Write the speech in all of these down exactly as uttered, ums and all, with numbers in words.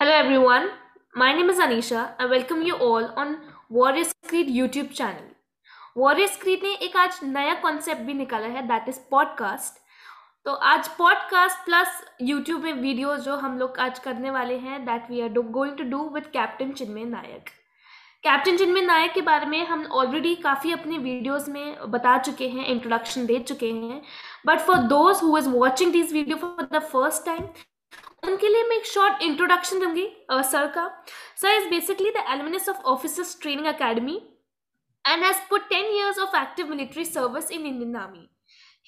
Hello everyone, my name is Anisha. I welcome you all on Warriors Creed YouTube channel. Warriors Creed ने एक आज नया concept भी निकाला है, that is podcast. तो आज podcast plus YouTube में video जो हम लोग आज करने वाले हैं, that we are going to do with Captain Chinmay Nayak. Captain Chinmay Nayak के बारे में हम ऑलरेडी काफ़ी अपने वीडियोस में बता चुके हैं, इंट्रोडक्शन दे चुके हैं. But for those who is watching this video for the first time, उनके लिए मैं एक शॉर्ट इंट्रोडक्शन दूंगी सर का. Sir is basically the alumnus of officers training academy and has put ten years of active military service in Indian army.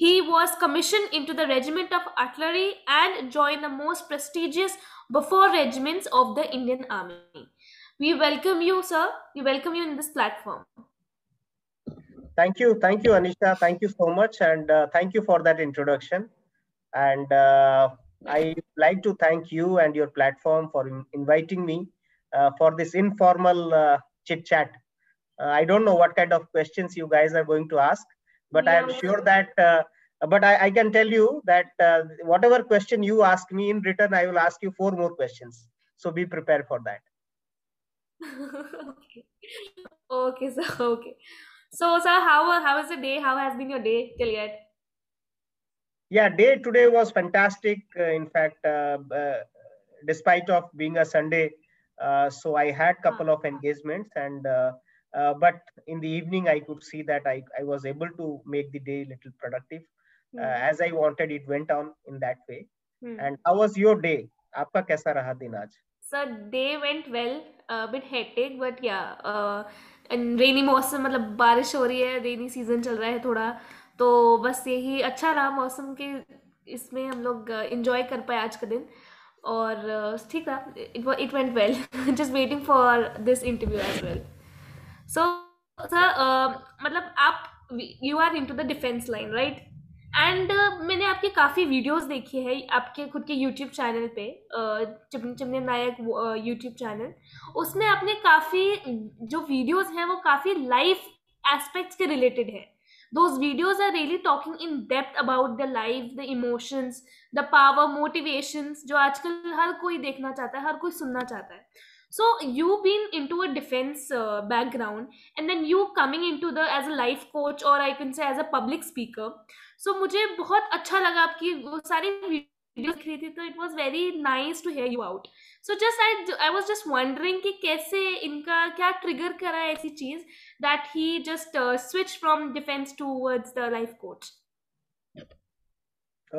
He was commissioned into the Regiment of Artillery and joined the most prestigious before regiments of the Indian Army. We welcome you, sir. We welcome you in this platform. Thank you. Thank you, Anisha. Thank you so much. And uh, thank you for that introduction. And uh, I'd like to thank you and your platform for in inviting me uh, for this informal uh, chit chat. Uh, I don't know what kind of questions you guys are going to ask, but yeah. I am sure that, uh, but I, I can tell you that uh, whatever question you ask me in return, I will ask you four more questions. So be prepared for that. okay. okay, sir. Okay. So, sir, how how is the day? How has been your day till yet? Yeah, day today was fantastic. Uh, in fact, uh, uh, despite of being a Sunday, uh, so I had couple of engagements and. Uh, Uh, but in the evening, I could see that I, I was able to make the day a little productive. Mm. Uh, as I wanted, it went on in that way. Mm. And how was your day? Aapka kaisa raha din aaj? Sir, day went well, a bit hectic, but yeah. Uh, and rainy मौसम, मतलब बारिश हो रही है, rainy season चल रहा है थोड़ा, तो बस यही अच्छा रहा मौसम के इसमें हम लोग enjoy कर पाए आज का दिन. और ठीक था, it went well. Just waiting for this interview as well. So, sir, uh, मतलब आप you are into the defense line, right? And uh, मैंने आपके काफ़ी videos देखी है आपके खुद के YouTube चैनल पे, चिमने नायक YouTube चैनल, उसमें आपने काफ़ी जो videos हैं वो काफ़ी life aspects के related है. Those videos are really talking in depth about the life, the emotions, the power, motivations जो आजकल हर कोई देखना चाहता है, हर कोई सुनना चाहता है. So you've been into a defense uh, background and then you coming into the as a life coach or I can say as a public speaker. So मुझे बहुत अच्छा लगा आपकी वो सारी वीडियोस देखी थी, तो it was very nice to hear you out. So just I I was just wondering कि कैसे इनका क्या trigger करा ऐसी चीज that he just uh, switched from defense towards the life coach.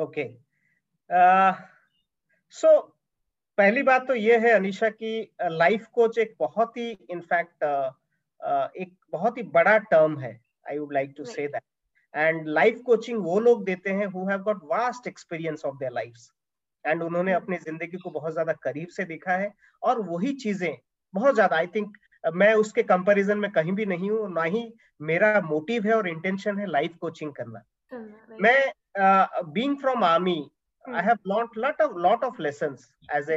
Okay. Uh, so पहली बात तो ये है अनीशा की लाइफ कोच एक बहुत ही इनफैक्ट एक बहुत ही बड़ा टर्म है. I would like to say that and life coaching वो लोग देते हैं who have got vast experience of their lifes and उन्होंने अपनी जिंदगी को बहुत ज्यादा करीब से देखा है और वही चीजें बहुत ज्यादा आई थिंक मैं उसके कंपेरिजन में कहीं भी नहीं हूँ. ना ही मेरा मोटिव है और इंटेंशन है लाइफ कोचिंग करना. मैं being from army Mm. I have learnt lot of lot of lessons as a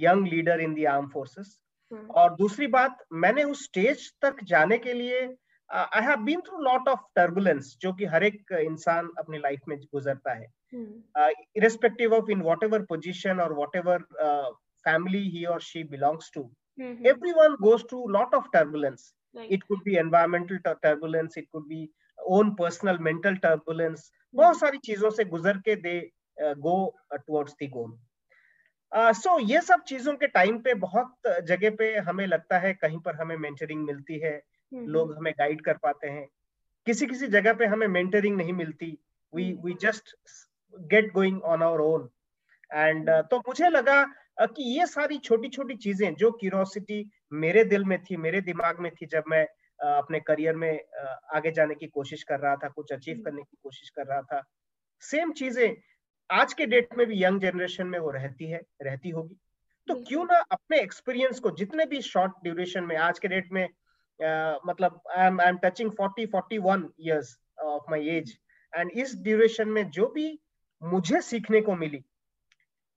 young leader in the armed forces. Mm. और दूसरी बात मैंने उस stage तक जाने के लिए uh, I have been through lot of turbulence जो कि हर एक इंसान अपनी life में गुजरता है. Mm. uh, irrespective of in whatever position or whatever uh, family he or she belongs to. Mm-hmm. Everyone goes through lot of turbulence. Right. It could be environmental turbulence, it could be own personal mental turbulence. Mm. बहुत सारी चीजों से गुजर के दे Uh, go uh, towards the goal. Uh, so ये सब चीजों के टाइम पे बहुत जगह पे हमें लगता है कहीं पर हमें मेंटरिंग मिलती है. mm-hmm. लोग हमें गाइड कर पाते हैं. किसी किसी जगह पे हमें मेंटरिंग नहीं मिलती. we mm-hmm. we just get going on our own. and uh, तो मुझे लगा uh, कि ये सारी छोटी छोटी चीजें जो क्यूरोसिटी मेरे दिल में थी, मेरे दिमाग में थी, जब मैं uh, अपने करियर में uh, आगे जाने की कोशिश कर रहा था, कुछ अचीव mm-hmm. करने की कोशिश कर रहा था, सेम चीजें आज के डेट में भी यंग जनरेशन में वो रहती है, रहती होगी. तो क्यों ना अपने एक्सपीरियंस को जितने भी शॉर्ट ड्यूरेशन में आज के डेट में आ, मतलब I am I am touching forty, forty one years of my age and इस ड्यूरेशन में जो भी मुझे सीखने को मिली,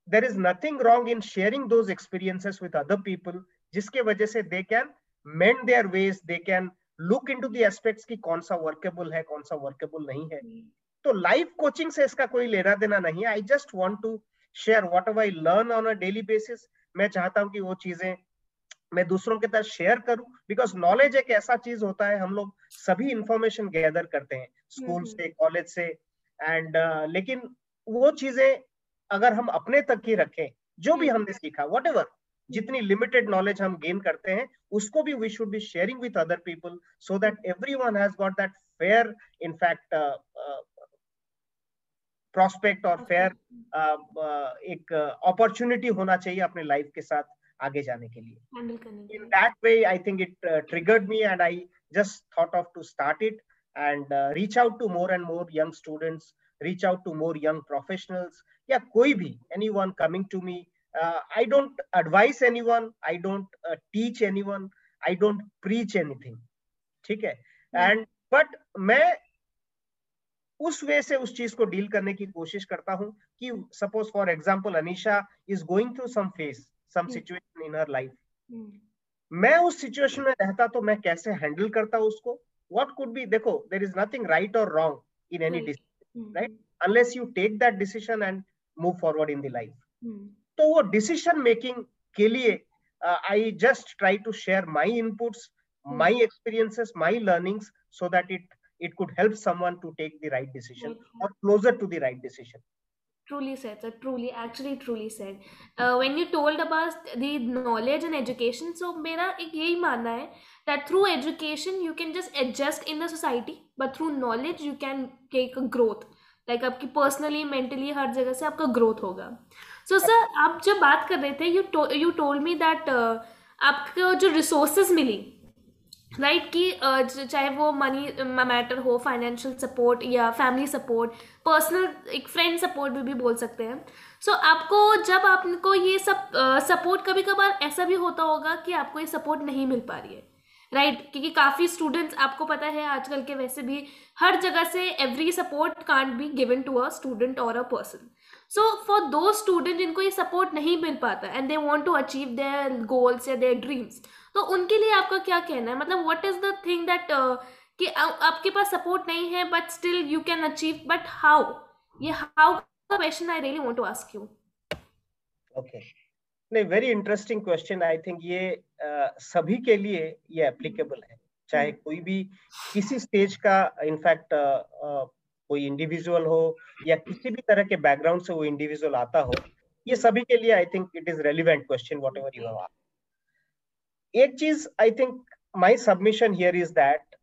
there is nothing wrong in sharing those experiences with other people, जिसके वजह से they can mend their ways, they can look into the aspects की कौन सा वर्केबल है, कौन सा वर्केबल नहीं है. तो लाइफ कोचिंग से इसका कोई लेना देना नहीं है. I just want to share whatever I learn on a daily basis मैं चाहता हूँ कि वो चीजें मैं दूसरों के साथ शेयर करूं, बिकॉज नॉलेज एक ऐसा चीज होता है, हम लोग सभी इंफॉर्मेशन गैदर करते हैं स्कूल से, कॉलेज से, एंड uh, लेकिन वो चीजें अगर हम अपने तक ही रखें, जो भी हमने सीखा, वट एवर, जितनी लिमिटेड नॉलेज हम गेन करते हैं, उसको भी we should be sharing with other people, so that everyone has got that fair, in fact prospect और फेयर एक अपॉर्चुनिटी uh, होना चाहिए अपने लाइफ के साथ आगे जाने के लिए. In that way I think it triggered me and I just thought of to start it and uh, reach out to more and more young students, reach out to more young professionals. Yeah, koi bhi, anyone coming to me. Uh, I don't advise anyone. I don't uh, teach anyone. I don't preach anything. ठीक है. And but मैं उस way से उस चीज को deal करने की कोशिश करता हूँ कि suppose for example Anisha is going through some phase, some situation in her life. मैं उस situation में रहता तो मैं कैसे handle करता उसको? What could be? Dekho, there is nothing right or wrong in any right. decision, right? Unless you take that decision and move forward in the life. Hmm. So, वो decision making के लिए, uh, I just try to share my inputs, hmm. my experiences, my learnings, so that it it could help someone to take the right decision right. or closer to the right decision. Truly said, sir. Truly, actually, truly said. Uh, when you told about the knowledge and education, so मेरा एक यही मानना है that through education you can just adjust in the society, but through knowledge you can take a growth. Like आपकी personally, mentally हर जगह से आपका growth होगा. So sir, आप जब बात कर रहे थे, you to, you told me that uh, आपको जो resources मिली, राइट कि चाहे वो मनी मैटर हो, फाइनेंशियल सपोर्ट या फैमिली सपोर्ट, पर्सनल एक फ्रेंड सपोर्ट भी भी बोल सकते हैं. सो आपको जब आपको ये सब सपोर्ट, कभी कभार ऐसा भी होता होगा कि आपको ये सपोर्ट नहीं मिल पा रही है, राइट, क्योंकि काफ़ी स्टूडेंट्स, आपको पता है आजकल के वैसे भी हर जगह से every support can't be given to a student और a person. So for those student जिनको ये सपोर्ट नहीं मिल पाता and they want to achieve their goals या देयर ड्रीम्स, तो उनके लिए आपका क्या कहना है? मतलब what is the thing that कि आ, आपके पास सपोर्ट नहीं है but still you can achieve, but how? ये how question I really want to ask you. Okay, नहीं, very interesting question. I think ये uh, सभी के लिए ये एप्लीकेबल है, चाहे कोई भी किसी स्टेज का, इनफैक्ट कोई इंडिविजुअल हो या किसी भी तरह के बैकग्राउंड से वो इंडिविजुअल आता हो, ये सभी के लिए I think it is relevant question whatever you have asked. एक चीज I think my submission here is that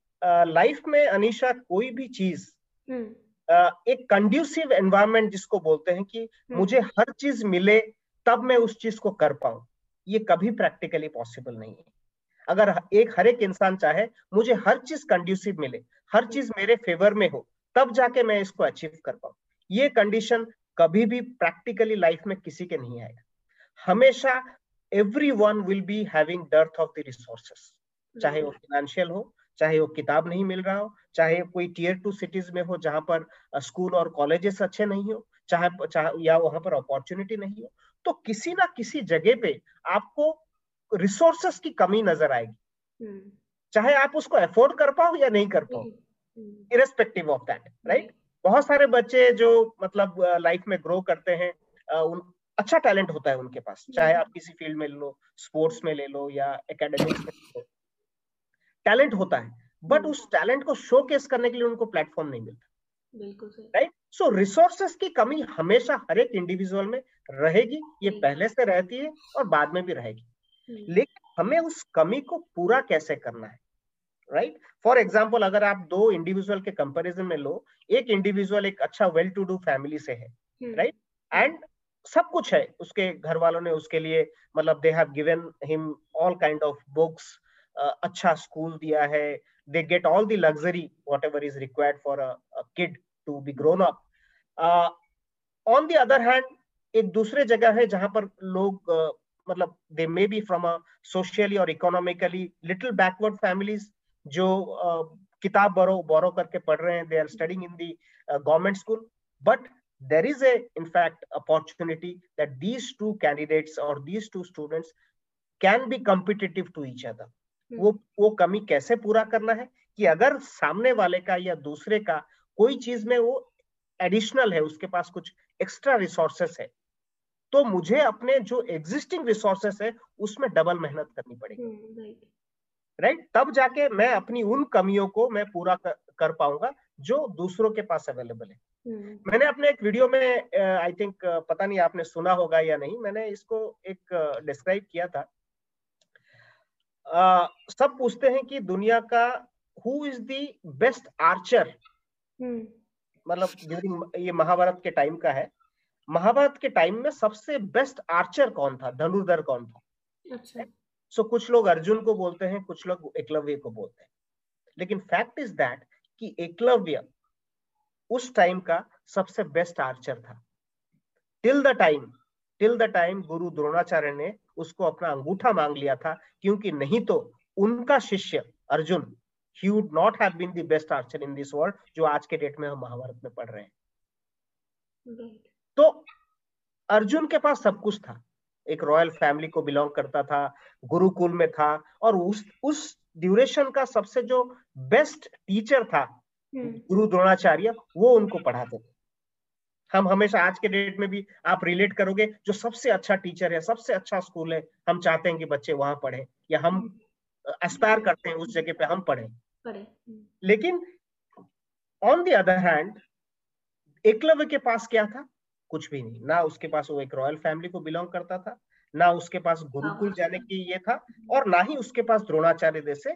life में अनीशा कोई भी चीज hmm. uh, एक कंड्यूसिव एनवायरनमेंट जिसको बोलते हैं कि hmm. मुझे हर चीज मिले तब मैं उस चीज को कर पाऊं, ये कभी प्रैक्टिकली पॉसिबल नहीं है. अगर एक हर एक इंसान चाहे मुझे हर चीज कंड्यूसिव मिले, हर चीज मेरे फेवर में हो, तब जाके मैं इसको अचीव कर पाऊं, ये कंडीशन कभी भी प्रैक्टिकली लाइफ में किसी के नहीं आएगा. हमेशा everyone will be having dearth of the resources, चाहे वो फिनेंशियल हो, चाहे वो किताब नहीं मिल रहा हो, चाहे कोई टीयर टू सिटीज में हो जहां पर स्कूल और कॉलेजेस अच्छे नहीं हो, चाहे चाहे या वहां पर अपॉर्चुनिटी नहीं हो, तो किसी ना किसी जगह पे आपको रिसोर्सेस की कमी नजर आएगी, hmm. चाहे आप उसको अफोर्ड कर पाओ या नहीं कर पाओ, इरेस्पेक्टिव ऑफ दैट, राइट. बहुत सारे बच्चे जो मतलब लाइफ में ग्रो करते हैं, उन अच्छा टैलेंट होता है उनके पास, hmm. चाहे आप किसी फील्ड में ले लो, स्पोर्ट्स में ले लो या एकेडमिक्स में ले लो, टैलेंट होता है, बट hmm. उस टैलेंट को शोकेस करने के लिए उनको प्लेटफॉर्म नहीं मिलता, बिल्कुल, राइट. सो रिसोर्सेस की कमी हमेशा हर एक इंडिविजुअल में रहेगी, ये पहले से रहती है और बाद में भी रहेगी, लेकिन हमें उस कमी को पूरा कैसे करना है, राइट. फॉर एग्जाम्पल अगर आप दो इंडिविजुअल के कंपैरिजन में लो, एक इंडिविजुअल एक अच्छा वेल टू डू फैमिली से है, राइट, एंड सब कुछ है, उसके घर वालों ने उसके लिए मतलब they have given him all kind of books, अच्छा स्कूल दिया है, they get all the luxury whatever is required for a, a kid to be grown up. Uh, on the other hand, एक दूसरे जगह है जहां पर लोग uh, मतलब they may be from a socially or economically little backward families, जो uh, किताब बोरो बोरो करके पढ़ रहे हैं, they are studying in the uh, government school, but there is a in fact opportunity that these two candidates or these two students can be competitive to each other. वो वो कमी कैसे पूरा करना है कि अगर सामने वाले का या दूसरे का कोई चीज में वो एडिशनल है, उसके पास कुछ एक्स्ट्रा रिसोर्सेस है, तो मुझे अपने जो एग्जिस्टिंग रिसोर्सेस है उसमें डबल मेहनत करनी पड़ेगी, राइट, तब जाके मैं अपनी उन कमियों को मैं पूरा कर, कर पाऊंगा जो दूसरों के पास अवेलेबल है। मैंने अपने एक वीडियो में आई थिंक पता नहीं आपने सुना होगा या नहीं, मैंने इसको एक डिस्क्राइब किया था। आ, सब पूछते हैं कि दुनिया का who is the best archer, मतलब ये महाभारत के टाइम का है, महाभारत के टाइम में सबसे बेस्ट आर्चर कौन था, धनुर्धर कौन था। अच्छा। सो कुछ लोग अर्जुन को बोलते हैं, कुछ लोग एकलव्य को बोलते हैं, लेकिन फैक्ट इज दैट कि एकलव्य उस टाइम का सबसे बेस्ट आर्चर था, till the time till the time Guru Dronacharya ने उसको अपना अंगूठा मांग लिया था, क्योंकि नहीं तो उनका शिष्य Arjun he would not have been the best archer in this world, जो आज के डेट में हम महाभारत में पढ़ रहे हैं। तो अर्जुन के पास सब कुछ था, एक रॉयल फैमिली को बिलोंग करता था, गुरुकुल में था, और उस उस ड्यूरेशन का सबसे जो बेस्ट टीचर था गुरु द्रोणाचार्य, वो उनको पढ़ाते थे। हम हमेशा आज के डेट में भी आप रिलेट करोगे, जो सबसे अच्छा टीचर है, सबसे अच्छा स्कूल है, हम चाहते हैं कि बच्चे वहां पढ़े, या हम एस्पायर करते हैं उस जगह पे हम पढ़े पढ़े। लेकिन on the other hand Eklavya के पास क्या था, कुछ भी नहीं, ना उसके पास वो एक रॉयल फैमिली को बिलोंग करता था, ना उसके पास गुरुकुल जाने की ये था, और ना ही उसके पास द्रोणाचार्य जैसे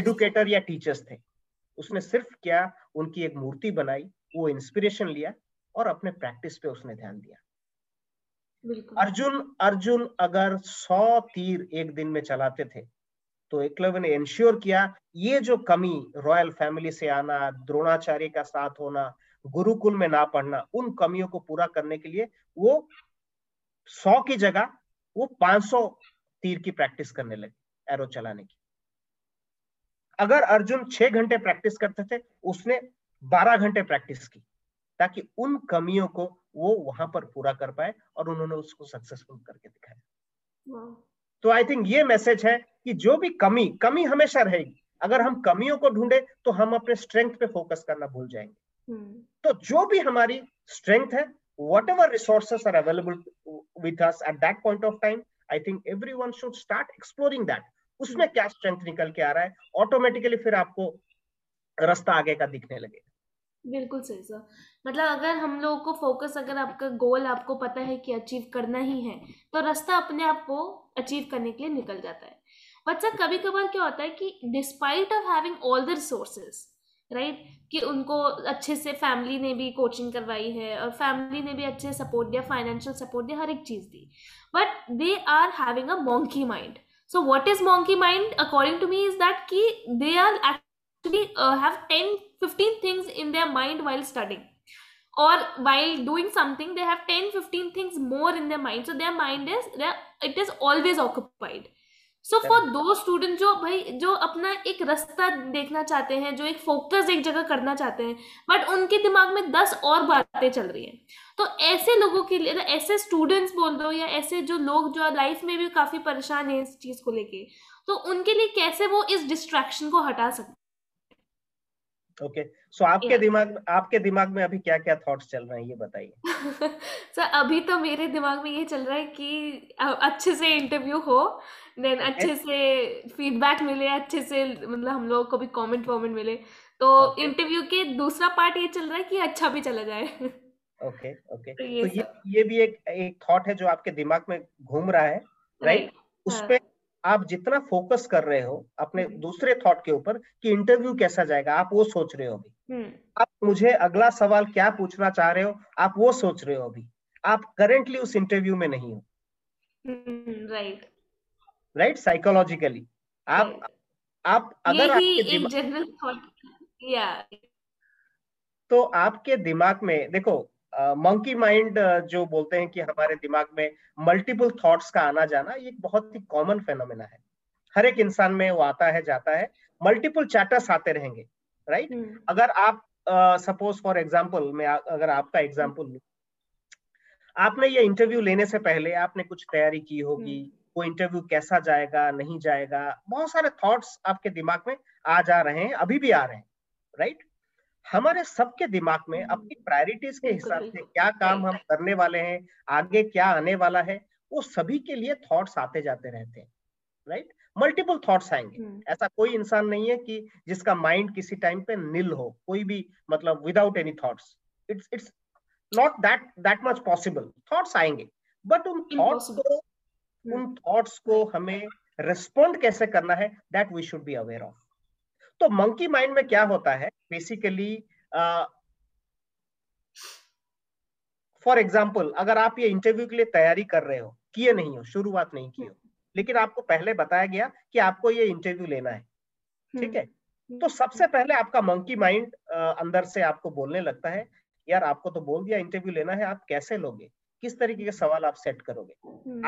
एडुकेटर या टीचर्स थे। उसने सिर्फ क्या, उनकी एक मूर्ति बनाई, वो इंस्पिरेशन लिया और अपने प्रैक्टिस पे उसने ध्यान दिया। अर्जुन अर्जुन अगर सौ तीर एक दिन में चलाते थे, तो एकलव्य ने इंश्योर किया ये जो कमी रॉयल फैमिली से आना, द्रोणाचार्य का साथ होना, गुरुकुल में ना पढ़ना, उन कमियों को पूरा करने के लिए वो सौ की जगह वो पांच सौ तीर की प्रैक्टिस करने लगे, एरो चलाने की। अगर अर्जुन छह घंटे प्रैक्टिस करते थे, उसने बारह घंटे प्रैक्टिस की, ताकि उन कमियों को वो वहां पर पूरा कर पाए, और उन्होंने उसको सक्सेसफुल करके दिखाया। तो आई थिंक ये मैसेज है कि जो भी कमी कमी हमेशा रहेगी, अगर हम कमियों को ढूंढे तो हम अपने स्ट्रेंथ पे फोकस करना भूल जाएंगे। तो जो भी हमारी स्ट्रेंथ है, whatever resources are available with us at that point of time, I think everyone should start exploring that, उसमें क्या स्ट्रेंथ निकल के आ रहा है, ऑटोमेटिकली फिर आपको रास्ता आगे का दिखने लगेगा। बिल्कुल सही सर, मतलब अगर हम लोगों को फोकस, अगर आपका गोल आपको पता है कि अचीव करना ही है, तो रास्ता अपने आप को अचीव करने के लिए निकल जाता है। बट सर कभी कभार क्या होता है कि despite of having all the resources, right, कि उनको अच्छे से फैमिली ने भी कोचिंग करवाई है, और फैमिली ने भी अच्छे सपोर्ट दिया, फाइनेंशियल सपोर्ट दिया, हर एक चीज़ दी, but they are having a monkey mind. So what is monkey mind according to me is that ki they are actually uh, have ten fifteen things in their mind while studying, or while doing something they have ten fifteen things more in their mind, so their mind is it is always occupied. So for those students जो भाई जो अपना एक रास्ता देखना चाहते हैं, जो एक फोकस एक जगह करना चाहते हैं, बट उनके दिमाग में दस और बातें चल रही हैं, तो ऐसे लोगों के लिए, ऐसे स्टूडेंट्स बोल दो, या ऐसे जो लोग जो लाइफ में भी काफ़ी परेशान हैं इस चीज़ को लेके, तो उनके लिए कैसे वो इस डिस्ट्रैक्शन को हटा सकते? ओके, सो आपके दिमाग में आपके दिमाग में अभी क्या क्या थॉट्स चल रहे हैं, ये बताइए। सर अभी तो मेरे दिमाग में ये चल रहा है कि अच्छे से इंटरव्यू हो, देन अच्छे से फीडबैक मिले, अच्छे से मतलब हम लोग को भी कॉमेंट वॉमेंट मिले, तो इंटरव्यू के दूसरा पार्ट ये चल रहा है कि अच्छा भी चला जाए। ओके ओके, तो ये ये, ये भी एक एक थॉट है जो आपके दिमाग में घूम रहा है, राइट, उस पे आप जितना फोकस कर रहे हो अपने दूसरे थॉट के ऊपर कि इंटरव्यू कैसा जाएगा, आप वो सोच रहे हो अभी, आप मुझे अगला सवाल क्या पूछना चाह रहे हो, आप वो सोच रहे हो अभी, आप करेंटली उस इंटरव्यू में नहीं हो, राइट राइट साइकोलॉजिकली आप आप अगर एक जनरल थॉट, या तो आपके दिमाग में देखो मंकी uh, माइंड uh, जो बोलते हैं कि हमारे दिमाग में मल्टीपल थॉट्स का आना जाना, ये एक बहुत ही कॉमन फेनोमेना है, हर एक इंसान में वो आता है जाता है, मल्टीपल चैटर्स आते रहेंगे, राइट right? hmm. अगर आप सपोज फॉर एग्जांपल, मैं अगर आपका एग्जांपल लूं, आपने ये इंटरव्यू लेने से पहले आपने कुछ तैयारी की होगी, hmm. वो इंटरव्यू कैसा जाएगा, नहीं जाएगा, बहुत सारे थॉट्स आपके दिमाग में आ जा रहे हैं, अभी भी आ रहे हैं, राइट right? हमारे सबके दिमाग में अपनी प्रायोरिटीज के हिसाब से क्या काम हम करने वाले हैं, आगे क्या आने वाला है, वो सभी के लिए थॉट्स आते जाते रहते हैं, राइट। मल्टीपल थॉट्स आएंगे, ऐसा कोई इंसान नहीं है कि जिसका माइंड किसी टाइम पे नील हो, कोई भी मतलब without any thoughts, it's it's not that that much possible. Thoughts आएंगे, बट उन थॉट्स को उन थॉट्स को हमें रिस्पॉन्ड कैसे करना है, that we should be aware of. तो मंकी माइंड में क्या होता है बेसिकली, फॉर एग्जाम्पल अगर आप ये इंटरव्यू के लिए तैयारी कर रहे हो, किए नहीं हो, शुरुआत नहीं की हो, लेकिन आपको पहले बताया गया कि आपको ये इंटरव्यू लेना है, ठीक है, तो सबसे पहले आपका मंकी माइंड अंदर से आपको बोलने लगता है, यार आपको तो बोल दिया इंटरव्यू लेना है, आप कैसे लोगे, किस तरीके के सवाल आप सेट करोगे,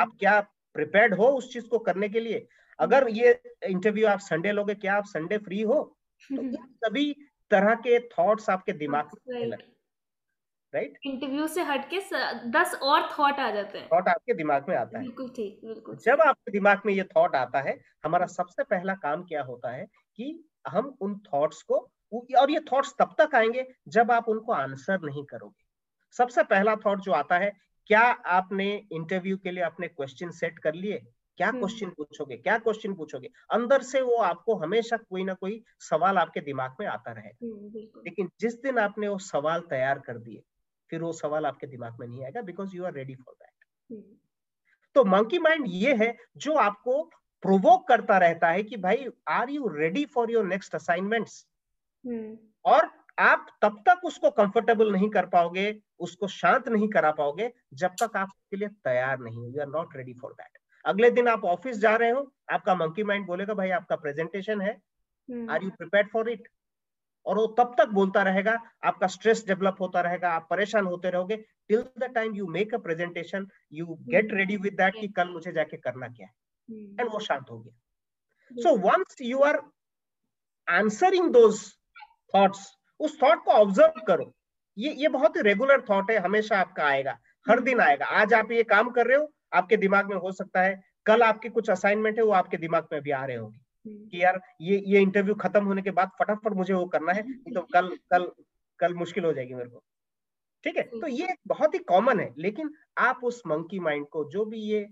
आप क्या प्रिपेयर्ड हो उस चीज को करने के लिए, अगर ये इंटरव्यू आप संडे लोगे, क्या आप संडे फ्री हो, तो सभी तरह के थॉट्स आपके दिमाग में आते हैं, राइट। इंटरव्यू से हटके दस और थॉट आ जाते हैं, थॉट आपके दिमाग में आता है, बिल्कुल ठीक, बिल्कुल। जब आपके दिमाग में ये थॉट आता है, हमारा सबसे पहला काम क्या होता है कि हम उन थॉट्स को, और ये थॉट्स तब तक आएंगे जब आप उनको आंसर नहीं करोगे। सबसे पहला थॉट जो आता है, क्या आपने इंटरव्यू के लिए अपने क्वेश्चन सेट कर लिए, क्या क्वेश्चन पूछोगे, क्या क्वेश्चन पूछोगे, अंदर से वो आपको हमेशा कोई ना कोई सवाल आपके दिमाग में आता रहेगा। लेकिन जिस दिन आपने वो सवाल तैयार कर दिए, फिर वो सवाल आपके दिमाग में नहीं आएगा, because you are ready for that. तो मंकी माइंड ये है जो आपको प्रोवोक करता रहता है कि भाई are you ready for your next assignments, और आप तब तक उसको कंफर्टेबल नहीं कर पाओगे, उसको शांत नहीं करा पाओगे जब तक आप उसके लिए तैयार नहीं हो, you are not ready for that. अगले दिन आप ऑफिस जा रहे हो, आपका मंकी माइंड बोलेगा भाई आपका प्रेजेंटेशन है, are you prepared for it, और वो तब तक बोलता रहेगा, आपका स्ट्रेस डेवलप होता रहेगा, आप परेशान होते रहोगे, till the time you make a presentation, you get ready with that कि कल मुझे जाके करना क्या है, एंड वो शांत हो गया। So once you are answering those thoughts, उस थॉट को ऑब्जर्व करो, ये ये बहुत ही रेगुलर थॉट है, हमेशा आपका आएगा, हर दिन आएगा। आज आप ये काम कर रहे हो, आपके दिमाग में हो सकता है कल आपके कुछ असाइनमेंट है वो आपके दिमाग में भी आ रहे होंगे कि यार ये ये इंटरव्यू खत्म होने के बाद फटाफट मुझे वो करना है, तो कल कल कल मुश्किल हो जाएगी मेरे को, ठीक है। तो ये बहुत ही कॉमन है, लेकिन आप उस मंकी माइंड को, जो भी ये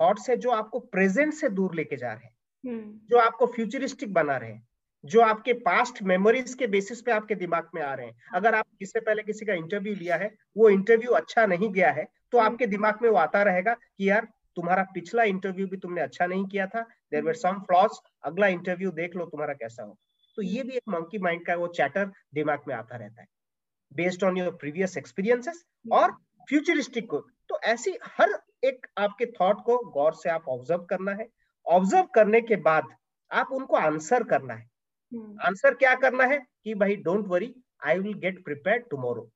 थॉट्स है जो आपको प्रेजेंट से दूर लेके जा रहे हैं, जो आपको फ्यूचरिस्टिक बना रहे हैं, जो आपके पास्ट मेमोरीज के बेसिस पे आपके दिमाग में आ रहे हैं, अगर आप इससे पहले किसी का इंटरव्यू लिया है, वो इंटरव्यू अच्छा नहीं गया है, तो आपके दिमाग में वो आता रहेगा कि यार तुम्हारा पिछला इंटरव्यू भी तुमने अच्छा नहीं किया था, देयर वर सम फ्लॉज, अगला इंटरव्यू देख लो तुम्हारा कैसा हो। तो ये भी एक मंकी माइंड का वो चैटर दिमाग में आता रहता है, based on your previous experiences और फ्यूचरिस्टिक को। तो ऐसी हर एक आपके थॉट को गौर से आप ऑब्जर्व करना है, ऑब्जर्व करने के बाद आप उनको आंसर करना है। आंसर क्या करना है कि भाई don't worry, I will get prepared tomorrow.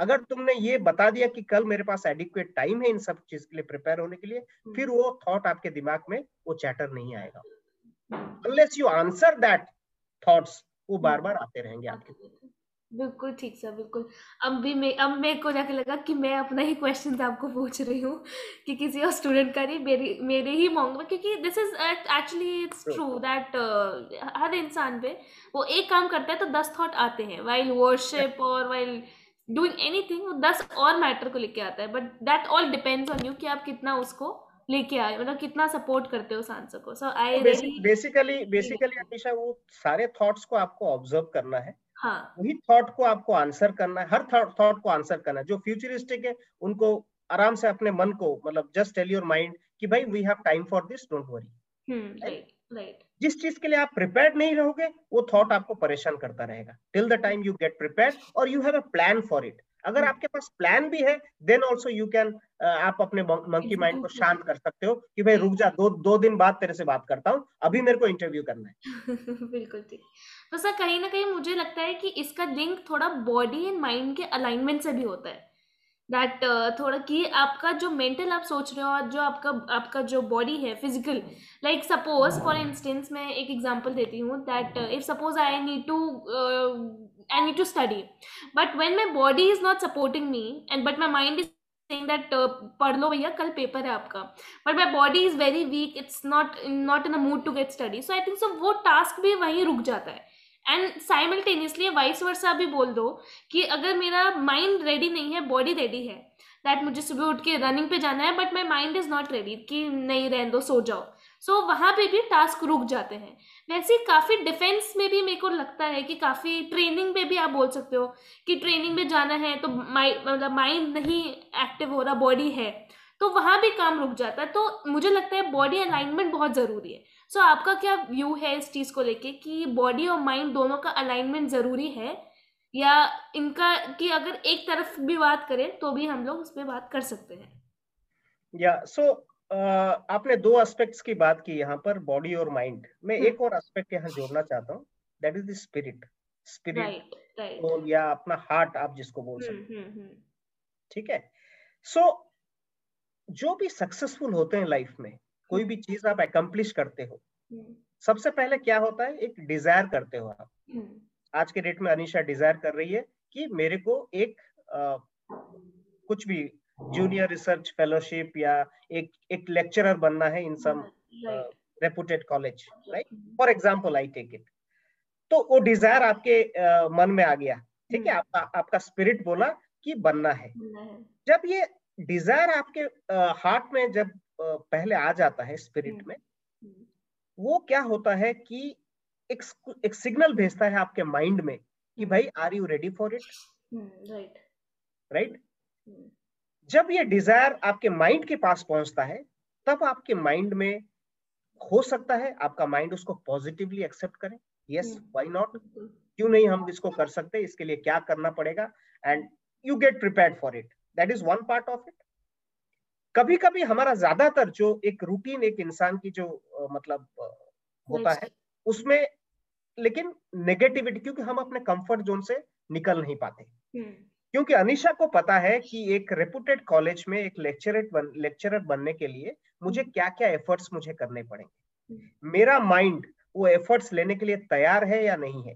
अगर तुमने ये बता दिया कि कल मेरे पास एडिक्वेट टाइम है इन सब चीज के लिए प्रिपेयर होने के लिए, फिर वो थॉट आपके दिमाग में वो चैटर नहीं आएगा, unless you answer that thoughts, वो बार-बार आते रहेंगे आपके दिमाग। बिल्कुल ठीक सर, बिल्कुल। अब भी मैं अब मेरे को जाके लगा कि मैं अपना ही क्वेश्चन आपको पूछ रही हूँ कि किसी और स्टूडेंट का नहीं, मेरे मेरे ही मांग, क्योंकि this is actually it's true that हर इंसान पे वो एक काम करता है तो दस थॉट आते हैं, वाइल वर्शिप और वाइल डूइंग एनीथिंग, वो दस और मैटर को लेके आता है, but that all depends on you कि आप कितना उसको लेके आए, मतलब कितना सपोर्ट करते हो उस आंसर को। So I basically basically Anisha, वो सारे थॉट्स को आपको ऑब्जर्व करना है, हाँ, वही थॉट को आपको आंसर करना है, हर थॉट को आंसर करना है। जो फ्यूचरिस्टिक है उनको आराम से अपने मन को, मतलब जस्ट टेल योर माइंड कि भाई we have time for this, don't worry, right right. जिस चीज के लिए आप प्रिपेयर्ड नहीं रहोगे वो थॉट आपको परेशान करता रहेगा, till the time you get prepared और you have a plan for it. अगर आपके पास प्लान भी है, देन ऑल्सो यू कैन, आप अपने मंकी माइंड को शांत कर सकते हो कि भाई रुक जा, दो दो दिन बाद तेरे से बात करता हूँ, अभी मेरे को इंटरव्यू करना है। बिल्कुल ठीक। तो सर कहीं ना कहीं मुझे लगता है कि इसका लिंक थोड़ा बॉडी एंड माइंड के अलाइनमेंट से भी होता है, दैट uh, थोड़ा कि आपका जो मेंटल आप सोच रहे हो और जो आपका आपका जो बॉडी है physical, like suppose for instance मैं एक एग्जांपल देती हूँ that if suppose I need to I need to study, but when my body is not supporting me and but my mind is saying that पढ़ लो भैया कल paper है आपका, but my body is very weak, it's not not in a mood to get study, so I think so वो task भी वहीं रुक जाता है एंड साइमल्टेनियसली वाइस वर्सा भी बोल दो कि अगर मेरा माइंड रेडी नहीं है, बॉडी रेडी है, दैट मुझे सुबह उठ के रनिंग पे जाना है but my mind is not ready कि नहीं रहने दो, सो जाओ, सो so, वहाँ पे भी टास्क रुक जाते हैं. वैसे काफ़ी डिफेंस में भी मेरे को लगता है कि काफ़ी ट्रेनिंग पे भी आप बोल सकते हो कि ट्रेनिंग में जाना है तो माइंड मतलब माइंड नहीं एक्टिव हो रहा, बॉडी है, तो वहाँ भी काम रुक जाता है. तो मुझे लगता है बॉडी अलाइनमेंट बहुत ज़रूरी है. सो so, आपका क्या व्यू है इस चीज़ को लेके कि बॉडी और माइंड दोनों का अलाइनमेंट ज़रूरी है या इनका कि अगर एक तरफ भी बात करें तो भी हम लोग उस पर बात कर सकते हैं? या सो yeah, so... Uh, आपने दो एस्पेक्ट्स की बात की यहाँ पर, बॉडी और माइंड. मैं एक और एस्पेक्ट यहाँ जोड़ना चाहता हूँ, that is the spirit. Spirit तो या अपना हार्ट आप जिसको बोल सकते हैं, ठीक है. सो so, जो भी सक्सेसफुल होते हैं लाइफ में, कोई भी चीज आप अकम्प्लिश करते हो, सबसे पहले क्या होता है, एक डिजायर करते हो आप. आज के डेट में अनिशा डिजायर कर रही है कि मेरे को एक आ, कुछ भी जूनियर रिसर्च फेलोशिप या एक एक लेक्चरर बनना है in some reputed college, right, for example I take it. तो वो डिजायर आपके uh, मन में आ गया, ठीक है. आपका आपका स्पिरिट बोला कि बनना है. जब ये डिजायर आपके हार्ट uh, में जब uh, पहले आ जाता है, स्पिरिट में, वो क्या होता है कि एक एक सिग्नल भेजता है आपके माइंड में कि भाई are you ready for it, right right जब ये डिजायर आपके माइंड के पास पहुंचता है, तब आपके माइंड में हो सकता है आपका माइंड उसको पॉजिटिवली एक्सेप्ट करे. यस, व्हाई नॉट, क्यों नहीं, हम इसको कर सकते, इसके लिए क्या करना पड़ेगा, and you get prepared for it. That is one part of it. कभी कभी हमारा ज्यादातर जो एक रूटीन एक इंसान की जो मतलब होता है उसमें लेकिन नेगेटिविटी, क्योंकि हम अपने कंफर्ट जोन से निकल नहीं पाते. क्योंकि अनिशा को पता है कि एक रेपुटेड कॉलेज में एक लेक्चरर बन, लेक्चरर बनने के लिए मुझे क्या क्या एफर्ट्स मुझे करने पड़ेंगे. मेरा माइंड वो एफर्ट्स लेने के लिए तैयार है या नहीं है,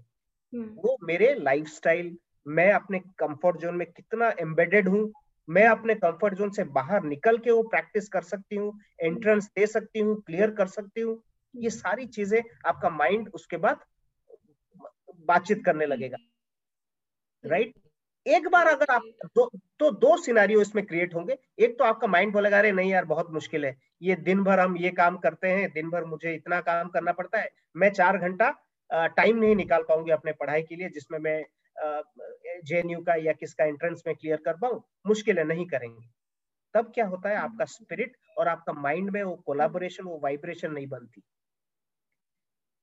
वो मेरे लाइफस्टाइल, मैं अपने कंफर्ट जोन में कितना एम्बेडेड हूँ, मैं अपने कंफर्ट जोन से बाहर निकल के वो प्रैक्टिस कर सकती हूँ, एंट्रेंस दे सकती हूँ, क्लियर कर सकती हूँ, ये सारी चीजें आपका माइंड उसके बाद बातचीत करने लगेगा, राइट. एक बार अगर आप दो, तो दो सिनारियो इसमें क्रिएट होंगे. एक तो आपका माइंड बोलेगा अरे नहीं यार बहुत मुश्किल है, ये दिन भर हम ये काम करते हैं, दिन भर मुझे इतना काम करना पड़ता है, मैं चार घंटा टाइम नहीं निकाल पाऊंगी अपने पढ़ाई के लिए जिसमें मैं जेएनयू का या किसका एंट्रेंस में क्लियर कर पाऊँ, मुश्किल है, नहीं करेंगे. तब क्या होता है, आपका स्पिरिट और आपका माइंड में वो कोलाबोरेशन, वो वाइब्रेशन नहीं बनती.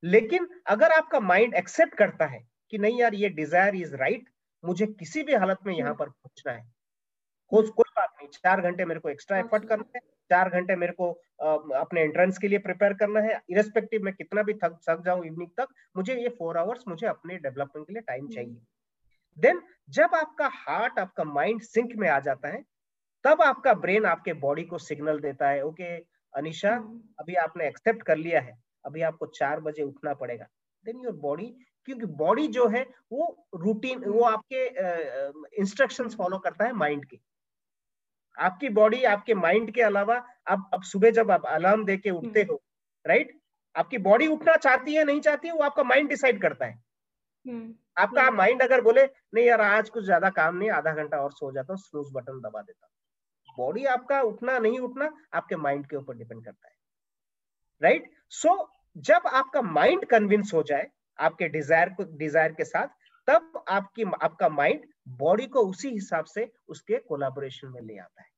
लेकिन अगर आपका माइंड एक्सेप्ट करता है कि नहीं यार ये डिजायर इज राइट, मुझे किसी भी हालत में यहाँ पर पहुंचना है, कोई कोई बात नहीं, चार घंटे मेरे को एक्स्ट्रा एफर्ट करना है, चार घंटे मेरे को अपने एंट्रेंस के लिए प्रिपेयर करना है, इरेस्पेक्टिव मैं कितना भी थक थक जाऊं इवनिंग तक, मुझे ये फोर आवर्स मुझे अपने डेवलपमेंट के लिए टाइम चाहिए. देन जब आपका हार्ट, आपका माइंड सिंक में आ जाता है, तब आपका ब्रेन आपके बॉडी को सिग्नल देता है, ओके अनिशा अभी आपने एक्सेप्ट कर लिया है, अभी आपको चार बजे उठना पड़ेगा. देन योर बॉडी, क्योंकि बॉडी जो है वो रूटीन, वो आपके इंस्ट्रक्शंस uh, फॉलो करता है माइंड के. आपकी बॉडी आपके माइंड के अलावा, अब अब सुबह जब आप अलार्म देके उठते हो, राइट, आपकी बॉडी उठना चाहती है नहीं चाहती है, वो आपका माइंड डिसाइड करता है. आपका माइंड अगर बोले नहीं यार आज कुछ ज्यादा काम नहीं, आधा घंटा और सो जाता हूँ, स्नूज बटन दबा देता हूँ, बॉडी आपका उठना नहीं उठना आपके माइंड के ऊपर डिपेंड करता है, राइट. सो जब आपका माइंड कन्विंस हो जाए आपके डिजायर को, डिजायर के साथ, तब आपकी आपका माइंड बॉडी को उसी हिसाब से उसके कोलैबोरेशन में ले आता है.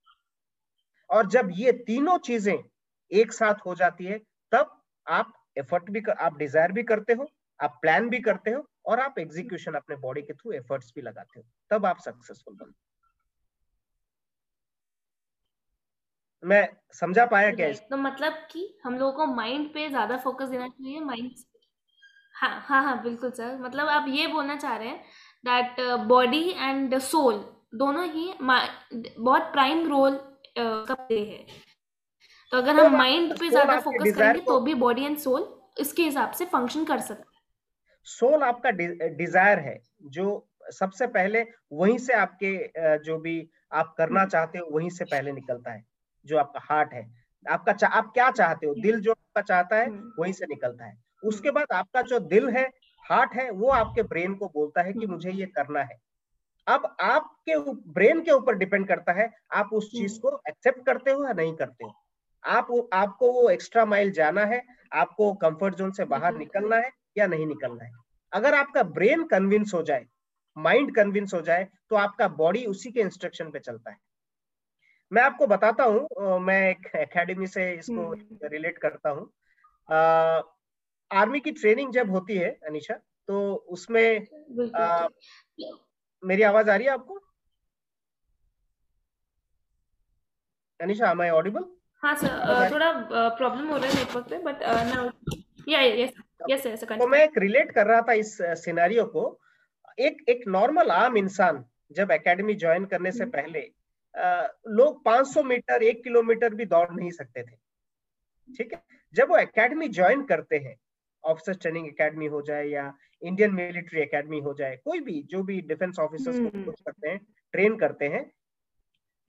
और जब ये तीनों चीजें एक साथ हो जाती है, तब आप एफर्ट भी कर, आप डिजायर भी करते हो, आप प्लान भी करते हो, और आप एग्जीक्यूशन अपने बॉडी के थ्रू एफर्ट्स भी लगाते हो, तब आप सक्सेसफुल बनते हो. मैं समझा पाया क्या? तो मतलब कि हम लोगों को माइंड पे ज्यादा फोकस देना चाहिए, माइंड. हाँ हाँ हाँ बिल्कुल सर, मतलब आप ये बोलना चाह रहे हैं दैट बॉडी एंड सोल दोनों ही बहुत प्राइम रोल का प्ले है. तो अगर तो हम माइंड पे ज्यादा फोकस करेंगे तो भी बॉडी एंड सोल इसके हिसाब से फंक्शन कर सकते हैं. सोल आपका डिजायर है जो सबसे पहले वहीं से आपके जो भी आप करना चाहते हो वहीं से पहले निकलता है, जो आपका हार्ट है, आपका आप क्या चाहते हो, दिल जो आपका चाहता है वहीं से निकलता है. उसके बाद आपका जो दिल है, हार्ट है वो आपके ब्रेन को बोलता है कि मुझे ये करना है। अब आपके ब्रेन के ऊपर डिपेंड करता है आप उस चीज को एक्सेप्ट करते हो या नहीं करते हो। आप आपको वो एक्स्ट्रा माइल जाना है, आपको कंफर्ट जोन से बाहर निकलना है या नहीं निकलना है। अगर आपका ब्रेन कन्विंस हो जाए, माइंड कन्विंस हो जाए, तो आपका बॉडी उसी के इंस्ट्रक्शन पे चलता है। मैं आपको बताता हूँ, मैं एक एकेडमी से इसको रिलेट करता हूँ। आर्मी की ट्रेनिंग जब होती है अनिशा, तो उसमें आ, मेरी आवाज आ रही है आपको अनिशा? am I audible? हाँ सर, थोड़ा प्रॉब्लम हो रहा है नेटवर्क पे, but now yeah yes yes sir continue. तो मैं एक रिलेट कर रहा था इस सिनेरियो को। एक एक नॉर्मल आम इंसान जब एकेडमी ज्वाइन करने से पहले आ, लोग पाँच सौ मीटर एक किलोमीटर भी दौड़ नहीं सकते थे, ठीक है। जब वो एकेडमी ज्वाइन करते हैं, ऑफिसर्स ट्रेनिंग एकेडमी हो जाए या इंडियन मिलिट्री एकेडमी हो जाए, कोई भी जो भी डिफेंस ऑफिसर्स को करते हैं, ट्रेन करते हैं,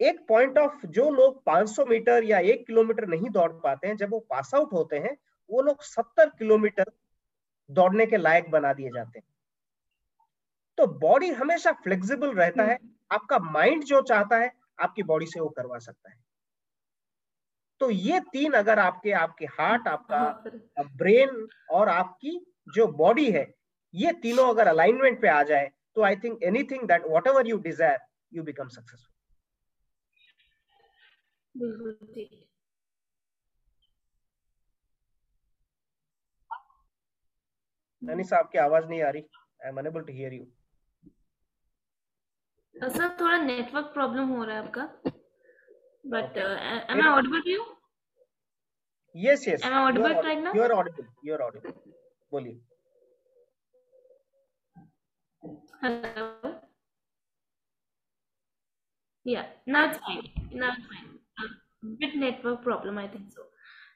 एक पॉइंट ऑफ जो लोग पाँच सौ मीटर या एक किलोमीटर नहीं दौड़ पाते हैं, जब वो पास आउट होते हैं वो लोग सत्तर किलोमीटर दौड़ने के लायक बना दिए जाते हैं। तो बॉडी हमेशा फ्लेक्सिबल रहता है, आपका माइंड जो चाहता है आपकी बॉडी से वो करवा सकता है। तो ये तीन अगर आपके आपके हार्ट, आपका ब्रेन और आपकी जो बॉडी है, ये तीनों अगर अलाइनमेंट पे आ जाए तो I think anything that whatever you desire you become successful. बिल्कुल ठीक है। नानी साहब की आवाज नहीं आ रही, I am unable to hear you. Sir थोड़ा नेटवर्क प्रॉब्लम हो रहा है आपका, but am I audible to you? Yes yes, am I audible right now? You are audible, you are audible, बोलिए। Hello, yeah now it's fine, now it's fine. Bit network problem, I think so.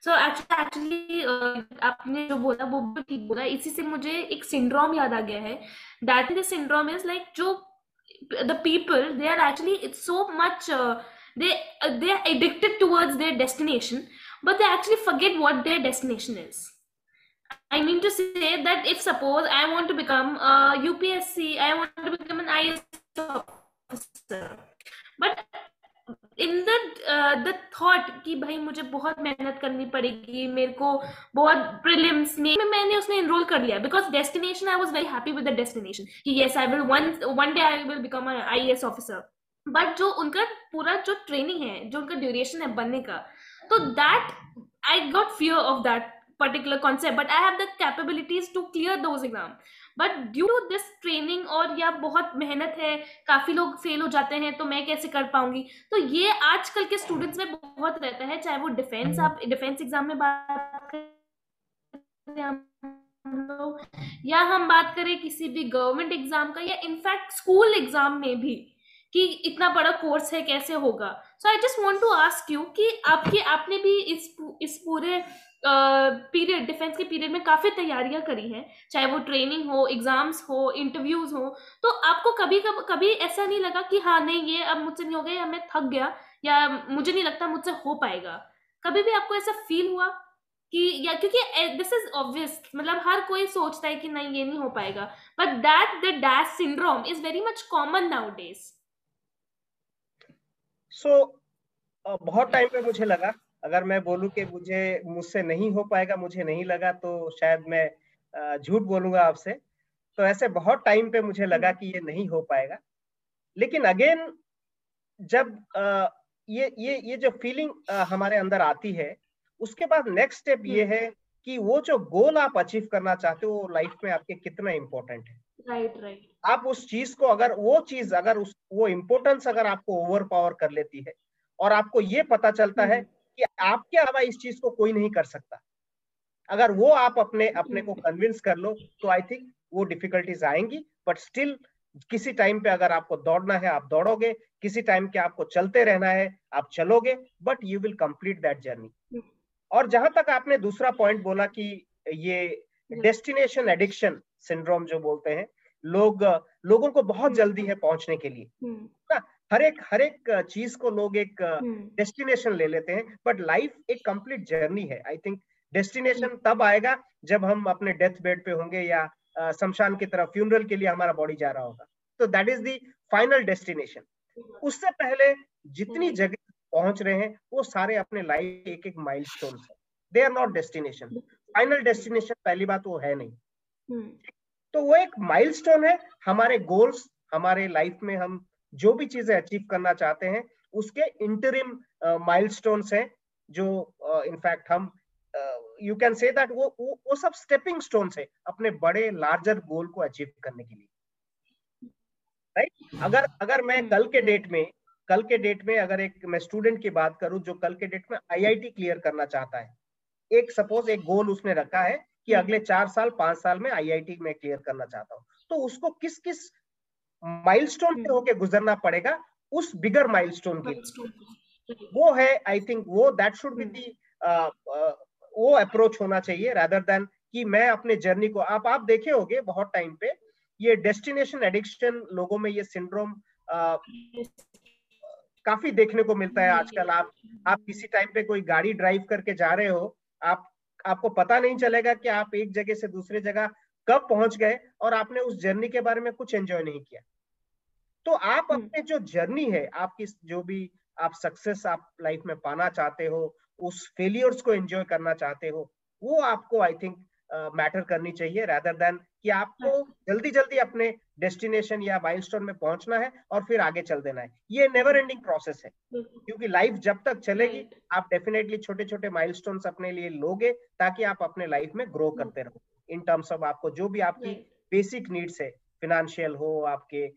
So actually, actually uh, आपने जो बोला वो भी ठीक बोला। इसी से मुझे एक syndrome याद आ गया है। That is the syndrome is like जो the people they are actually it's so much uh, they uh, they are addicted towards their destination, but they actually forget what their destination is. I mean to say that if suppose I want to become a U P S C, I want to become an I A S officer, but in the the thought कि भाई मुझे बहुत मेहनत करनी पड़ेगी, मेरे को बहुत प्रीलिम्स में मैंने उसमें इनरोल कर लिया because destination I was very happy with the destination कि yes I will one one day I will become an IAS officer. But जो उनका पूरा जो ट्रेनिंग है, जो उनका ड्यूरेशन है बनने का, तो that I got fear of that particular concept, but I have the capabilities to clear those exam, but due to this training और या बहुत मेहनत है, काफी लोग फेल हो जाते हैं, तो मैं कैसे कर पाऊंगी। तो ये आजकल के स्टूडेंट्स में बहुत रहता है, चाहे वो डिफेंस, आप डिफेंस एग्जाम में बात करें या हम बात करें किसी भी गवर्नमेंट एग्जाम का या इनफैक्ट स्कूल एग्जाम में भी, कि इतना बड़ा कोर्स है कैसे होगा। So I just want to ask you कि आपके आपने भी इस इस पूरे पीरियड uh, डिफेंस के पीरियड में काफी तैयारियां करी हैं, चाहे वो ट्रेनिंग हो, एग्जाम्स हो, इंटरव्यूज हो, तो आपको कभी कभी कभी ऐसा नहीं लगा कि हाँ नहीं ये अब मुझसे नहीं हो गया, या मैं थक गया, या मुझे नहीं लगता मुझसे हो पाएगा? कभी भी आपको ऐसा फील हुआ कि, या क्योंकि दिस इज ऑब्वियस, मतलब हर कोई सोचता है कि नहीं ये नहीं हो पाएगा, but that the dash syndrome is very much common nowadays. So बहुत टाइम पे मुझे लगा, अगर मैं बोलूं कि मुझे मुझसे नहीं हो पाएगा, मुझे नहीं लगा, तो शायद मैं झूठ बोलूंगा आपसे। तो ऐसे बहुत टाइम पे मुझे लगा कि ये नहीं हो पाएगा, लेकिन अगेन जब ये ये ये जो फीलिंग हमारे अंदर आती है, उसके बाद नेक्स्ट स्टेप ये है कि वो जो गोल आप अचीव करना चाहते हो वो लाइफ में आपके कितना इम्पोर्टेंट है। Right right, right right. आप उस चीज को, अगर वो चीज अगर उस वो इम्पोर्टेंस अगर आपको ओवर पावर कर लेती है और आपको ये पता चलता है कि आपके अलावा इस चीज को कोई नहीं कर सकता, अगर वो आप अपने अपने को कन्विंस कर लो तो आई थिंक वो डिफिकल्टीज आएंगी। बट स्टिल किसी टाइम पे अगर आपको दौड़ना है आप दौड़ोगे, किसी टाइम के आपको चलते रहना है आप चलोगे, but you will complete that journey. और जहां तक आपने दूसरा पॉइंट बोला कि ये डेस्टिनेशन एडिक्शन सिंड्रोम जो बोलते हैं लोग, लोगों को बहुत जल्दी है पहुंचने के लिए ना, हर एक हर एक चीज को लोग एक डेस्टिनेशन ले लेते हैं, बट लाइफ एक कंप्लीट जर्नी है। आई थिंक डेस्टिनेशन तब आएगा जब हम अपने डेथ बेड पे होंगे या शमशान की तरफ फ्यूनरल के लिए हमारा बॉडी जा रहा होगा। तो that is the final destination. उससे पहले जितनी जगह पहुंच रहे हैं वो सारे अपने लाइफ के एक एक माइलस्टोन है, they are not destination. Final destination पहली बात वो है नहीं, तो वो एक माइलस्टोन है हमारे गोल्स, हमारे लाइफ में हम जो भी चीजें अचीव करना चाहते हैं उसके इंटरिम माइलस्टोन्स हैं जो इनफैक्ट हम यू कैन से दैट वो वो सब स्टेपिंग स्टोन्स है अपने बड़े लार्जर गोल को अचीव करने के लिए, राइट right? अगर अगर मैं कल के डेट में कल के डेट में अगर एक मैं स्टूडेंट की बात करूं जो कल के डेट में आईआईटी क्लियर करना चाहता है, एक सपोज एक गोल उसने रखा है कि अगले चार साल पांच साल में आईआईटी में क्लियर करना चाहता हूं, तो उसको किस किस माइलस्टोन पे होके गुजरना पड़ेगा उस बिगर माइलस्टोन के लिए, वो है आई थिंक वो दैट शुड बी दी वो अप्रोच होना चाहिए रादर देन कि मैं अपने जर्नी को आप आप देखे होंगे बहुत टाइम पे ये डेस्टिनेशन एडिक्शन लोगों में ये सिंड्रोम काफी देखने को मिलता है आजकल। आप आप किसी टाइम पे कोई गाड़ी ड्राइव करके जा रहे हो, आप आपको पता नहीं चलेगा कि आप एक जगह से दूसरे जगह कब पहुंच गए और आपने उस जर्नी के बारे में कुछ एंजॉय नहीं किया। तो आप अपने जो जर्नी है आपकी जो भी आप सक्सेस आप लाइफ में पाना चाहते हो उस फेलियर्स को एंजॉय करना चाहते हो वो आपको आई थिंक मैटर करनी चाहिए रादर देन कि आपको जल्दी जल्दी अपने डेस्टिनेशन या माइलस्टोन में पहुंचना है और फिर आगे चल देना है। ये नेवर एंडिंग प्रोसेस है क्योंकि लाइफ जब तक चलेगी आप डेफिनेटली छोटे छोटे माइलस्टोन्स अपने लिए लोगे ताकि आप अपने लाइफ में ग्रो करते रहो इन टर्म्स ऑफ आपको जो भी आपकी बेसिक नीड्स है, फिनेंशियल हो, आपके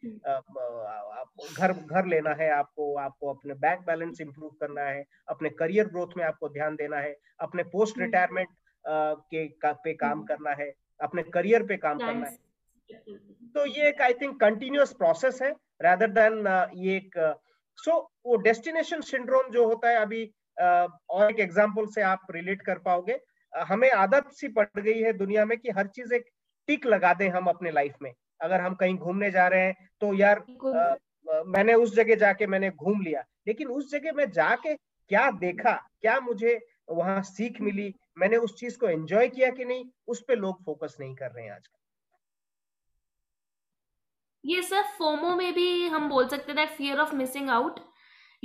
घर घर लेना है, आपको आपको अपने बैंक बैलेंस इंप्रूव करना है, अपने करियर ग्रोथ में आपको ध्यान देना है, अपने पोस्ट रिटायरमेंट के का, पे काम करना है, अपने करियर पे काम करना है। तो ये एक आई थिंक कंटिन्यूअस प्रोसेस है रादर देन ये एक सो so, वो डेस्टिनेशन सिंड्रोम जो होता है अभी और एक एग्जांपल से आप रिलेट कर पाओगे। हमें आदत सी पड़ गई है दुनिया में कि हर चीज एक टिक लगा दें हम अपने लाइफ में। अगर हम कहीं घूमने जा रहे हैं तो यार आ, मैंने उस जगह जाके मैंने घूम लिया, लेकिन उस जगह में जाके क्या देखा, क्या मुझे वहां सीख मिली, मैंने उस चीज को एंजॉय किया कि नहीं, उस पे लोग फोकस नहीं कर रहे हैं आजकल। ये सर फोमो में भी हम बोल सकते हैं, फियर ऑफ मिसिंग आउट,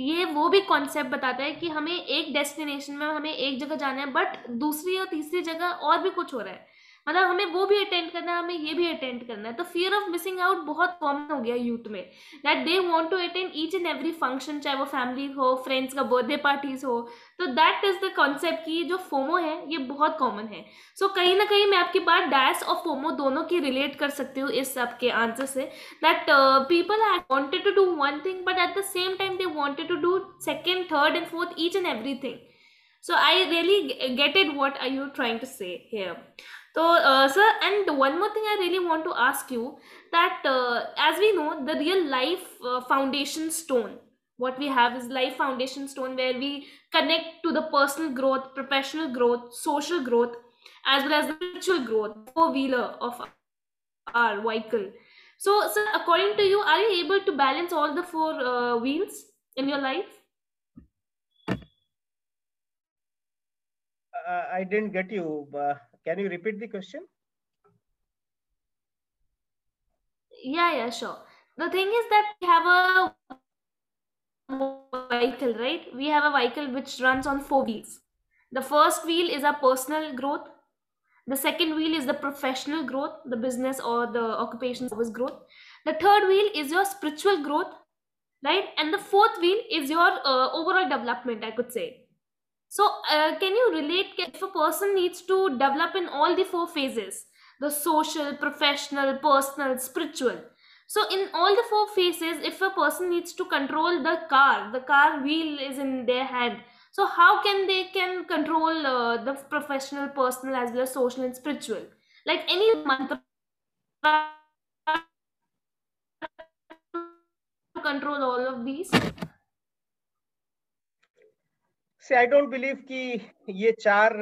ये वो भी कॉन्सेप्ट बताता है कि हमें एक डेस्टिनेशन में हमें एक जगह जाना है बट दूसरी और तीसरी जगह और भी कुछ हो रहा है, मतलब हमें वो भी अटेंड करना है, हमें ये भी अटेंड करना है। तो फियर ऑफ मिसिंग आउट बहुत कॉमन हो गया यूथ में, that they want to attend each and every function, चाहे वो फैमिली हो, फ्रेंड्स का बर्थडे पार्टीज हो। तो दैट इज द कॉन्सेप्ट की जो फोमो है ये बहुत कॉमन है। सो so, कहीं ना कहीं मैं आपकी बात डैश और फोमो दोनों की रिलेट कर सकती हूँ इस आपके आंसर से, that people are wanted to do one thing but at the same time they wanted to do second, third and fourth, each and every thing. So I really get it. What are you trying to say here? So, uh, sir, and one more thing I really want to ask you that, uh, as we know, the real life uh, foundation stone, what we have is life foundation stone, where we connect to the personal growth, professional growth, social growth, as well as the spiritual growth, four wheeler of our vehicle. So, sir, according to you, are you able to balance all the four uh, wheels in your life? Uh, I didn't get you. Uh, can you repeat the question? Yeah, yeah, sure. The thing is that we have a vehicle, right? We have a vehicle which runs on four wheels. The first wheel is our personal growth. The second wheel is the professional growth, the business or the occupation service growth. The third wheel is your spiritual growth, right? And the fourth wheel is your uh, overall development, I could say. So uh, can you relate if a person needs to develop in all the four phases, the social, professional, personal, spiritual, so in all the four phases if a person needs to control the car, the car wheel is in their hand, so how can they can control uh, the professional, personal as well as social and spiritual, like any mantra to control all of these? See, I don't believe कि ये चार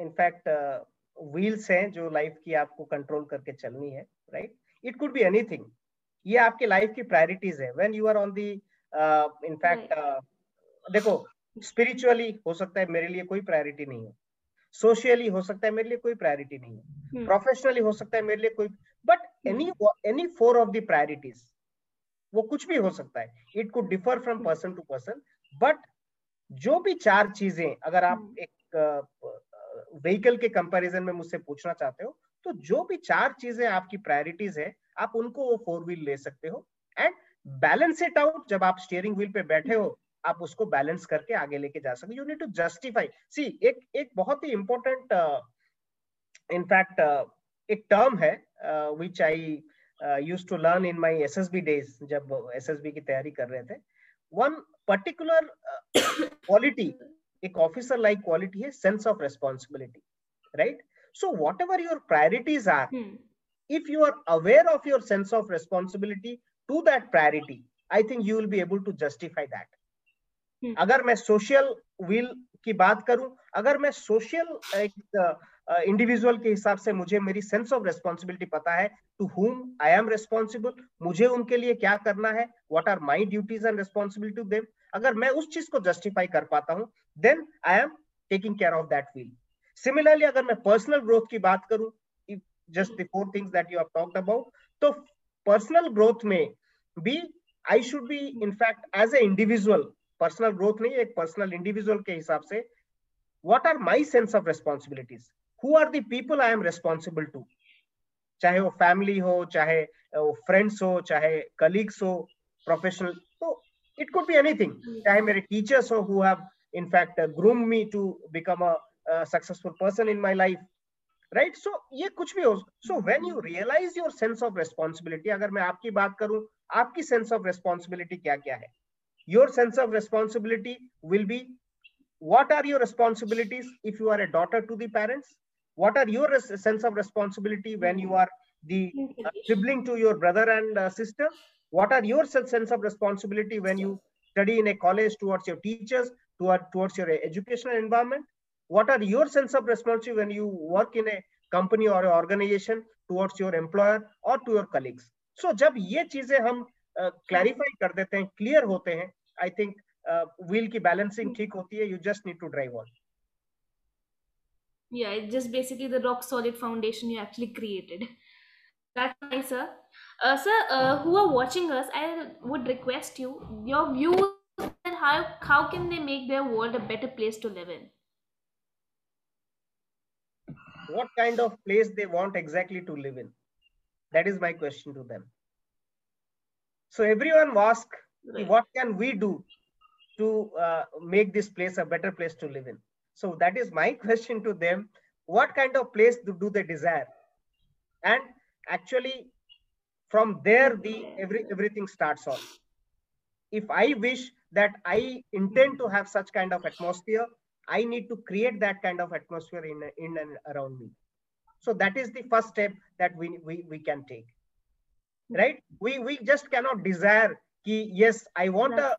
in fact wheels हैं जो life की आपको control करके चलनी है, right? It could be anything. ये आपके लाइफ की प्रायोरिटीज है। When you are on the in fact देखो, स्पिरिचुअली हो सकता है मेरे लिए कोई प्रायोरिटी नहीं है, सोशियली हो सकता है मेरे लिए कोई प्रायोरिटी नहीं है, प्रोफेशनली हो सकता है मेरे लिए कोई, but any any four of the priorities वो कुछ भी हो सकता है, it could differ from person to person, but जो भी चार चीजें अगर आप एक व्हीकल के कंपैरिजन में मुझसे पूछना चाहते हो तो जो भी चार चीजें आपकी प्रायोरिटीज है आप उनको वो फोर व्हील ले सकते हो एंड बैलेंस इट आउट। जब आप स्टीयरिंग व्हील पे बैठे हो आप उसको बैलेंस करके आगे लेके जा सकते हो। You need to justify. See एक एक बहुत ही इंपॉर्टेंट इनफैक्ट एक टर्म है which I used to learn in my SSB days, जब एसएसबी की तैयारी कर रहे थे। वन पर्टिकुलर क्वालिटी, एक ऑफिसर लाइक क्वालिटी है sense of responsibility, right? So what ever your priorities are, if you are aware of your sense of responsibility to that priority, I think you will be able to justify that. अगर मैं social wheel की बात करूं, अगर मैं social एक individual uh, के हिसाब से मुझे मेरी सेंस ऑफ रेस्पॉन्सिबिलिटी पता है, to whom I am responsible, मुझे उनके लिए क्या करना है, what are my duties and responsibility to them, अगर मैं उस चीज को जस्टिफाई कर पाता हूं then I am taking care of that wheel. Similarly अगर मैं पर्सनल ग्रोथ की बात करूं, just the four things that you have talked about, तो पर्सनल ग्रोथ में भी I should be in fact as a individual, personal growth नहीं, एक पर्सनल इंडिविजुअल के हिसाब से what are my sense of responsibilities, who are the people I am responsible to, चाहे वो फैमिली हो, चाहे वो फ्रेंड्स हो, चाहे कलीग्स हो, प्रोफेशनल, तो इट कुड बी एनीथिंग, चाहे मेरे टीचर्स हो who have in fact groom me to become a successful person in my life, right? So ये कुछ भी हो। So when you realise your sense of responsibility, अगर मैं आपकी बात करूं, आपकी सेंस ऑफ रेस्पॉन्सिबिलिटी क्या क्या है? Your sense of responsibility will be what are your responsibilities if you are a daughter to the parents? What are your sense of responsibility when you are the uh, sibling to your brother and uh, sister? What are your sense of responsibility when you study in a college towards your teachers, toward, towards your educational environment? What are your sense of responsibility when you work in a company or an organization towards your employer or to your colleagues? So, जब ये चीजें हम clarify कर देते हैं, clear होते हैं, I think wheel की बैलेंसिंग ठीक होती है। You just need to drive on. Yeah, it's just basically the rock solid foundation you actually created. That's nice, sir. Uh, sir, uh, who are watching us, I would request you your views and how how can they make their world a better place to live in. What kind of place they want exactly to live in? That is my question to them. So everyone ask, what can we do to uh, make this place a better place to live in? So that is my question to them. What kind of place do, do they desire? And actually, from there, the every everything starts on. If I wish that I intend to have such kind of atmosphere, I need to create that kind of atmosphere in in and around me. So that is the first step that we we we can take. Right? We we just cannot desire. Yes, I want a,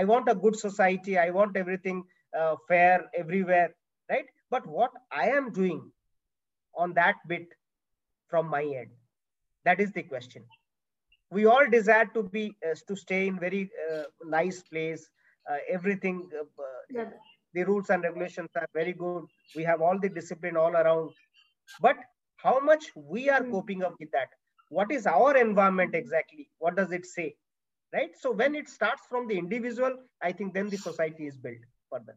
I want a good society. I want everything uh, fair everywhere, right? But what I am doing on that bit from my end, that is the question. We all desire to be uh, to stay in very uh, nice place. Uh, everything, uh, yeah. The rules and regulations are very good. We have all the discipline all around. But how much we are coping up with that? What is our environment exactly? What does it say? Right? So when it starts from the individual, I think then the society is built further.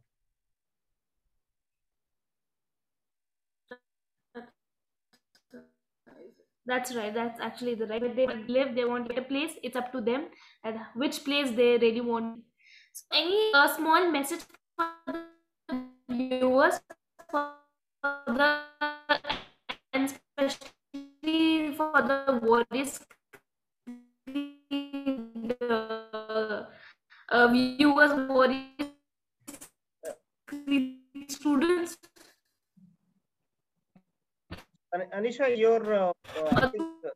That's right. That's actually the right. Where they live, they want a place. It's up to them and which place they really want. So any uh, small message for the viewers, for the and especially for the Warriors Uh, uh, viewers, Warriors, students. Anisha, your uh, I think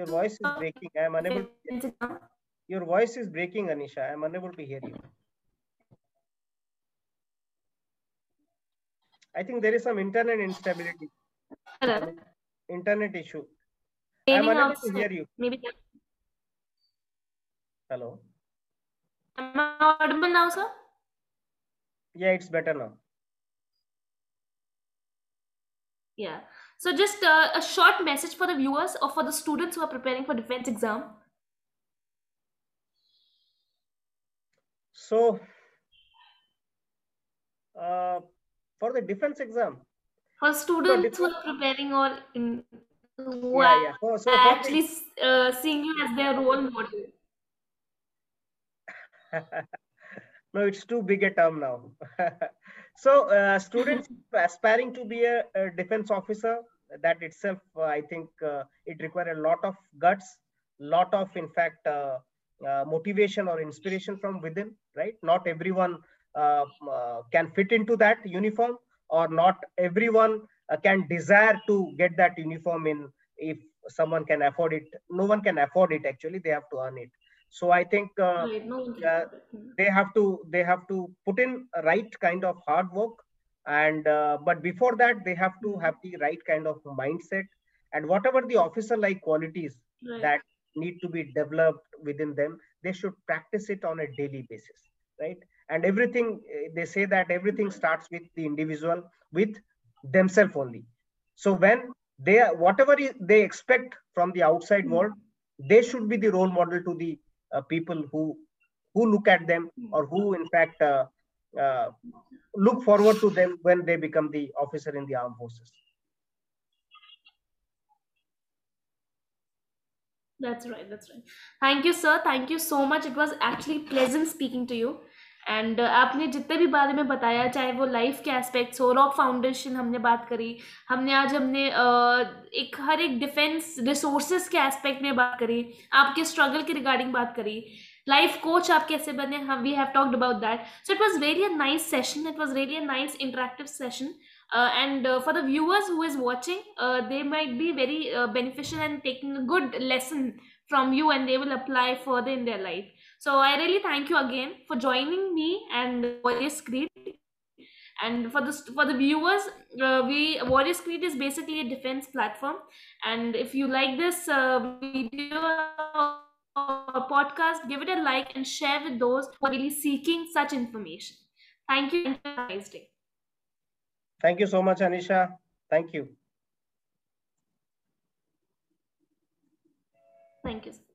your voice is breaking. I am unable to hear you. Your voice is breaking, Anisha. I am unable to hear you. I think there is some internet instability. Hello. Internet issue. I am unable to hear you. Maybe. Hello. Am I audible now, sir? Yeah, it's better now. Yeah. So just uh, a short message for the viewers or for the students who are preparing for defense exam. So uh, for the defense exam, for students so who are preparing or in, who yeah, are yeah. So, so actually the, uh, seeing you as their role model. No, it's too big a term now. So uh, students aspiring to be a, a defense officer, that itself, uh, I think uh, it requires a lot of guts, lot of, in fact, uh, uh, motivation or inspiration from within, right? Not everyone uh, uh, can fit into that uniform, or not everyone uh, can desire to get that uniform in if someone can afford it. No one can afford it, actually, they have to earn it. So I think uh, uh, they have to they have to put in a right kind of hard work, and uh, but before that they have to have the right kind of mindset and whatever the officer-like qualities right. that need to be developed within them, they should practice it on a daily basis, right? And everything, they say that everything starts with the individual, with themselves only. So when they whatever they expect from the outside mm-hmm. world, they should be the role model to the Uh, people who who look at them or who in fact uh, uh, look forward to them when they become the officer in the armed forces. That's right, that's right. Thank you, sir. Thank you so much. It was actually pleasant speaking to you. And आपने जितने भी बारे में बताया, चाहे वो life के aspects हो, रॉक फाउंडेशन हमने बात करी, हमने आज हमने एक हर एक डिफेंस रिसोर्सेज के एस्पेक्ट में बात करी, आपके स्ट्रगल के रिगार्डिंग बात करी, लाइफ कोच आप कैसे बने, हम we have talked about that. So it was really a nice session, it was really a nice interactive session. Uh, and uh, for the viewers who is watching, uh, they might be very uh, beneficial and taking a good lesson from you, and they will apply further in their life. So I really thank you again for joining me and Warriors Creed. And for the for the viewers, uh, we Warriors Creed is basically a defense platform. And if you like this uh, video or podcast, give it a like and share with those who are really seeking such information. Thank you and have a nice day. Thank you so much, Anisha. Thank you. Thank you.